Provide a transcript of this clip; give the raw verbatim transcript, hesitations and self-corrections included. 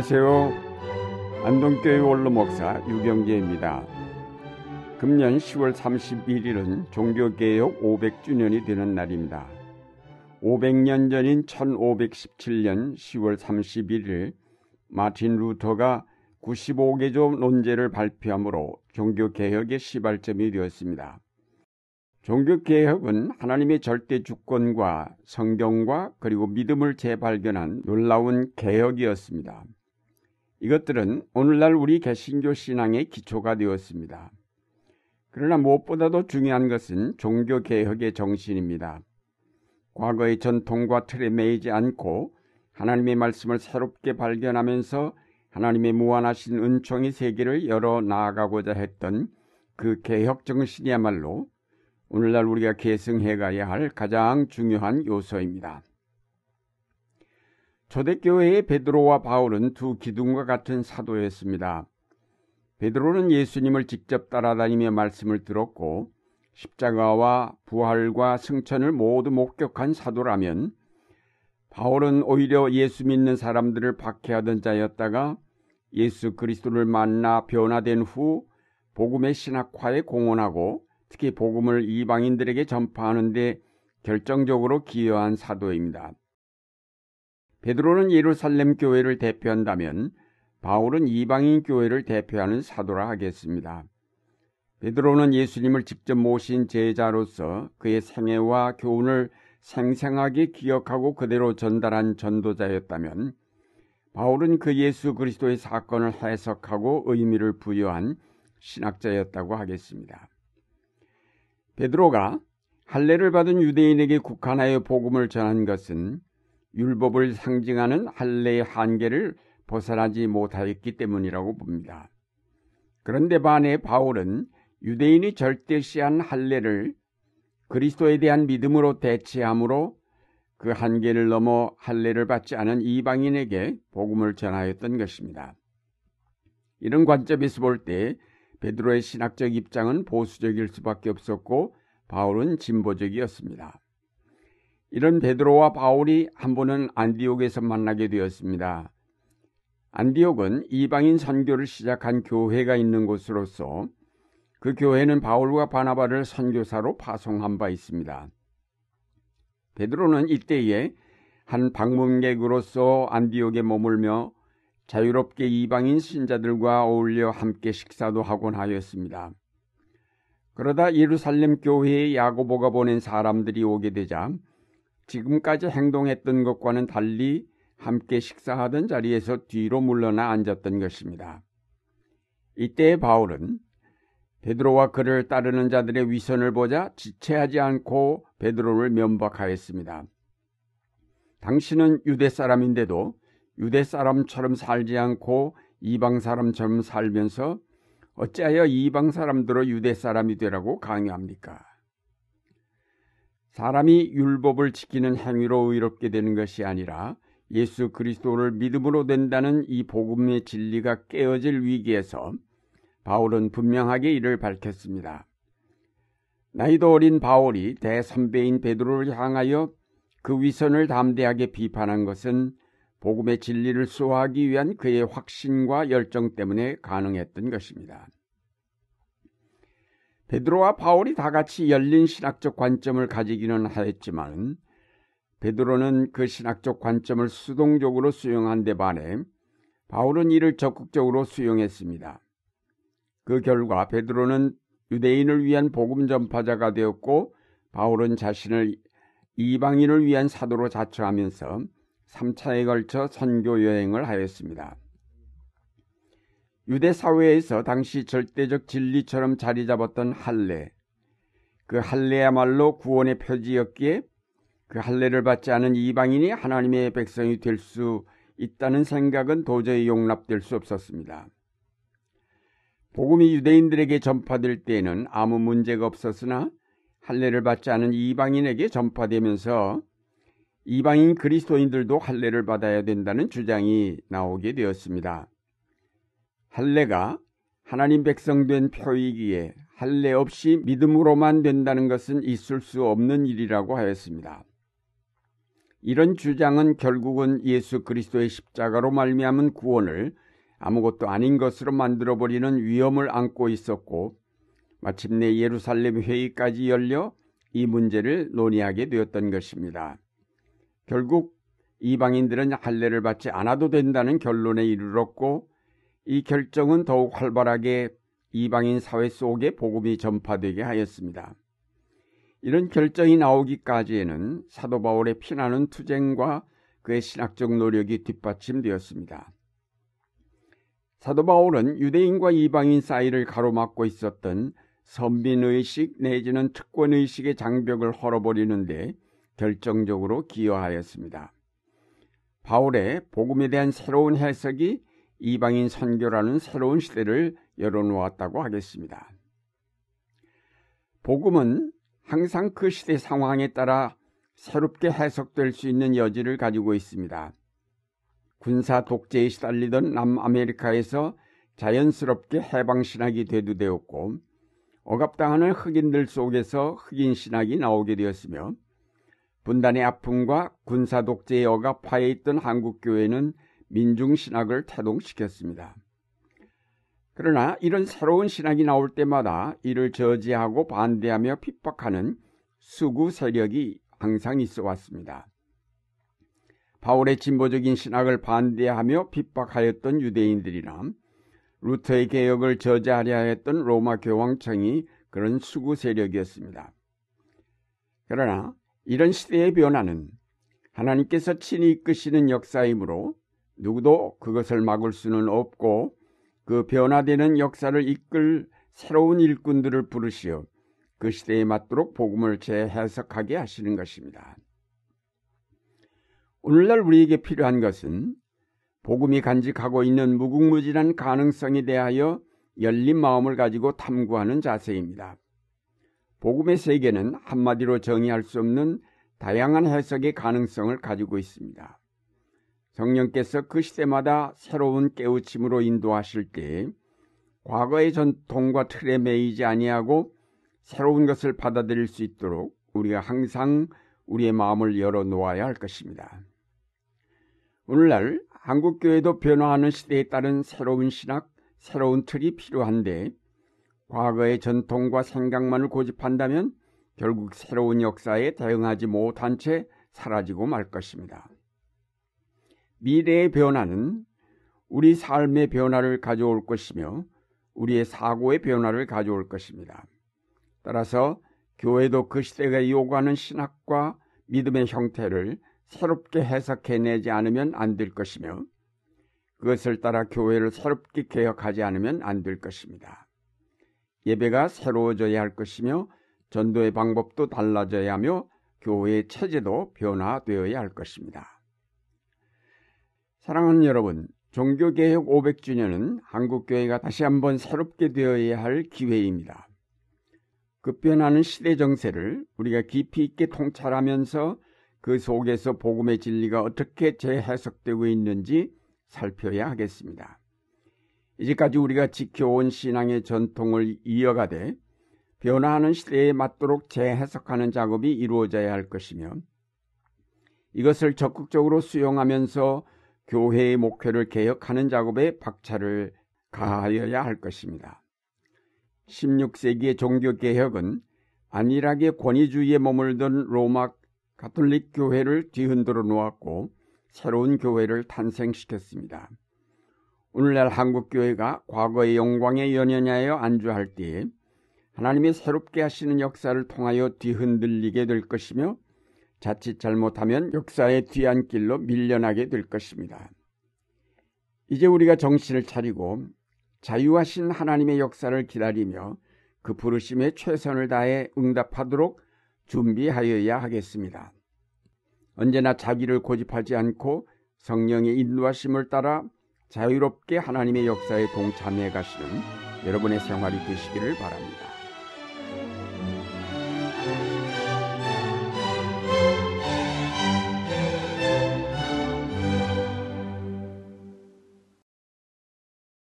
안녕하세요. 안동교회 원로목사 유경재입니다. 금년 시월 삼십일일은 종교개혁 오백 주년이 되는 날입니다. 오백 년 전인 천오백십칠 년 시월 삼십일일 마틴 루터가 구십오 개조 논제를 발표함으로 종교개혁의 시발점이 되었습니다. 종교개혁은 하나님의 절대 주권과 성경과 그리고 믿음을 재발견한 놀라운 개혁이었습니다. 이것들은 오늘날 우리 개신교 신앙의 기초가 되었습니다. 그러나 무엇보다도 중요한 것은 종교개혁의 정신입니다. 과거의 전통과 틀에 매이지 않고 하나님의 말씀을 새롭게 발견하면서 하나님의 무한하신 은총의 세계를 열어 나아가고자 했던 그 개혁 정신이야말로 오늘날 우리가 계승해가야 할 가장 중요한 요소입니다. 초대교회의 베드로와 바울은 두 기둥과 같은 사도였습니다. 베드로는 예수님을 직접 따라다니며 말씀을 들었고 십자가와 부활과 승천을 모두 목격한 사도라면, 바울은 오히려 예수 믿는 사람들을 박해하던 자였다가 예수 그리스도를 만나 변화된 후 복음의 신학화에 공헌하고 특히 복음을 이방인들에게 전파하는 데 결정적으로 기여한 사도입니다. 베드로는 예루살렘 교회를 대표한다면 바울은 이방인 교회를 대표하는 사도라 하겠습니다. 베드로는 예수님을 직접 모신 제자로서 그의 생애와 교훈을 생생하게 기억하고 그대로 전달한 전도자였다면, 바울은 그 예수 그리스도의 사건을 해석하고 의미를 부여한 신학자였다고 하겠습니다. 베드로가 할례를 받은 유대인에게 국한하여 복음을 전한 것은 율법을 상징하는 할례의 한계를 벗어나지 못하였기 때문이라고 봅니다. 그런데 반해 바울은 유대인이 절대시한 할례를 그리스도에 대한 믿음으로 대체함으로 그 한계를 넘어 할례를 받지 않은 이방인에게 복음을 전하였던 것입니다. 이런 관점에서 볼 때 베드로의 신학적 입장은 보수적일 수밖에 없었고 바울은 진보적이었습니다. 이런 베드로와 바울이 한 번은 안디옥에서 만나게 되었습니다. 안디옥은 이방인 선교를 시작한 교회가 있는 곳으로서 그 교회는 바울과 바나바를 선교사로 파송한 바 있습니다. 베드로는 이때에 한 방문객으로서 안디옥에 머물며 자유롭게 이방인 신자들과 어울려 함께 식사도 하곤 하였습니다. 그러다 예루살렘 교회에 야고보가 보낸 사람들이 오게 되자 지금까지 행동했던 것과는 달리 함께 식사하던 자리에서 뒤로 물러나 앉았던 것입니다. 이때 바울은 베드로와 그를 따르는 자들의 위선을 보자 지체하지 않고 베드로를 면박하였습니다. 당신은 유대 사람인데도 유대 사람처럼 살지 않고 이방 사람처럼 살면서 어찌하여 이방 사람들로 유대 사람이 되라고 강요합니까? 사람이 율법을 지키는 행위로 의롭게 되는 것이 아니라 예수 그리스도를 믿음으로 된다는 이 복음의 진리가 깨어질 위기에서 바울은 분명하게 이를 밝혔습니다. 나이도 어린 바울이 대선배인 베드로를 향하여 그 위선을 담대하게 비판한 것은 복음의 진리를 수호하기 위한 그의 확신과 열정 때문에 가능했던 것입니다. 베드로와 바울이 다 같이 열린 신학적 관점을 가지기는 하였지만 베드로는 그 신학적 관점을 수동적으로 수용한 데 반해 바울은 이를 적극적으로 수용했습니다. 그 결과 베드로는 유대인을 위한 복음 전파자가 되었고 바울은 자신을 이방인을 위한 사도로 자처하면서 삼 차에 걸쳐 선교 여행을 하였습니다. 유대 사회에서 당시 절대적 진리처럼 자리 잡았던 할례, 그 할례야말로 구원의 표지였기에 그 할례를 받지 않은 이방인이 하나님의 백성이 될 수 있다는 생각은 도저히 용납될 수 없었습니다. 복음이 유대인들에게 전파될 때에는 아무 문제가 없었으나 할례를 받지 않은 이방인에게 전파되면서 이방인 그리스도인들도 할례를 받아야 된다는 주장이 나오게 되었습니다. 할례가 하나님 백성된 표이기에 할례 없이 믿음으로만 된다는 것은 있을 수 없는 일이라고 하였습니다. 이런 주장은 결국은 예수 그리스도의 십자가로 말미암은 구원을 아무것도 아닌 것으로 만들어버리는 위험을 안고 있었고, 마침내 예루살렘 회의까지 열려 이 문제를 논의하게 되었던 것입니다. 결국 이방인들은 할례를 받지 않아도 된다는 결론에 이르렀고, 이 결정은 더욱 활발하게 이방인 사회 속에 복음이 전파되게 하였습니다. 이런 결정이 나오기까지에는 사도 바울의 피나는 투쟁과 그의 신학적 노력이 뒷받침되었습니다. 사도 바울은 유대인과 이방인 사이를 가로막고 있었던 선민의식 내지는 특권의식의 장벽을 헐어버리는데 결정적으로 기여하였습니다. 바울의 복음에 대한 새로운 해석이 이방인 선교라는 새로운 시대를 열어놓았다고 하겠습니다. 복음은 항상 그 시대 상황에 따라 새롭게 해석될 수 있는 여지를 가지고 있습니다. 군사 독재에 시달리던 남아메리카에서 자연스럽게 해방신학이 대두되었고, 억압당하는 흑인들 속에서 흑인신학이 나오게 되었으며, 분단의 아픔과 군사 독재의 억압하에 있던 한국교회는 민중신학을 태동시켰습니다. 그러나 이런 새로운 신학이 나올 때마다 이를 저지하고 반대하며 핍박하는 수구 세력이 항상 있어 왔습니다. 바울의 진보적인 신학을 반대하며 핍박하였던 유대인들이나 루터의 개혁을 저지하려 했던 로마 교황청이 그런 수구 세력이었습니다. 그러나 이런 시대의 변화는 하나님께서 친히 이끄시는 역사이므로 누구도 그것을 막을 수는 없고, 그 변화되는 역사를 이끌 새로운 일꾼들을 부르시어 그 시대에 맞도록 복음을 재해석하게 하시는 것입니다. 오늘날 우리에게 필요한 것은 복음이 간직하고 있는 무궁무진한 가능성에 대하여 열린 마음을 가지고 탐구하는 자세입니다. 복음의 세계는 한마디로 정의할 수 없는 다양한 해석의 가능성을 가지고 있습니다. 성령께서 그 시대마다 새로운 깨우침으로 인도하실 때 과거의 전통과 틀에 매이지 아니하고 새로운 것을 받아들일 수 있도록 우리가 항상 우리의 마음을 열어놓아야 할 것입니다. 오늘날 한국교회도 변화하는 시대에 따른 새로운 신학, 새로운 틀이 필요한데, 과거의 전통과 생각만을 고집한다면 결국 새로운 역사에 대응하지 못한 채 사라지고 말 것입니다. 미래의 변화는 우리 삶의 변화를 가져올 것이며 우리의 사고의 변화를 가져올 것입니다. 따라서 교회도 그 시대가 요구하는 신학과 믿음의 형태를 새롭게 해석해내지 않으면 안 될 것이며, 그것을 따라 교회를 새롭게 개혁하지 않으면 안 될 것입니다. 예배가 새로워져야 할 것이며, 전도의 방법도 달라져야 하며, 교회의 체제도 변화되어야 할 것입니다. 사랑하는 여러분, 종교개혁 오백 주년은 한국교회가 다시 한번 새롭게 되어야 할 기회입니다. 급변하는 시대 정세를 우리가 깊이 있게 통찰하면서 그 속에서 복음의 진리가 어떻게 재해석되고 있는지 살펴야 하겠습니다. 이제까지 우리가 지켜온 신앙의 전통을 이어가되 변화하는 시대에 맞도록 재해석하는 작업이 이루어져야 할 것이며, 이것을 적극적으로 수용하면서 교회의 목회를 개혁하는 작업에 박차를 가하여야 할 것입니다. 십육 세기의 종교개혁은 안일하게 권위주의에 머물던 로마 카톨릭 교회를 뒤흔들어 놓았고 새로운 교회를 탄생시켰습니다. 오늘날 한국교회가 과거의 영광에 연연하여 안주할 때에 하나님이 새롭게 하시는 역사를 통하여 뒤흔들리게 될 것이며, 자칫 잘못하면 역사의 뒤안길로 밀려나게 될 것입니다. 이제 우리가 정신을 차리고 자유하신 하나님의 역사를 기다리며 그 부르심에 최선을 다해 응답하도록 준비하여야 하겠습니다. 언제나 자기를 고집하지 않고 성령의 인도하심을 따라 자유롭게 하나님의 역사에 동참해 가시는 여러분의 생활이 되시기를 바랍니다.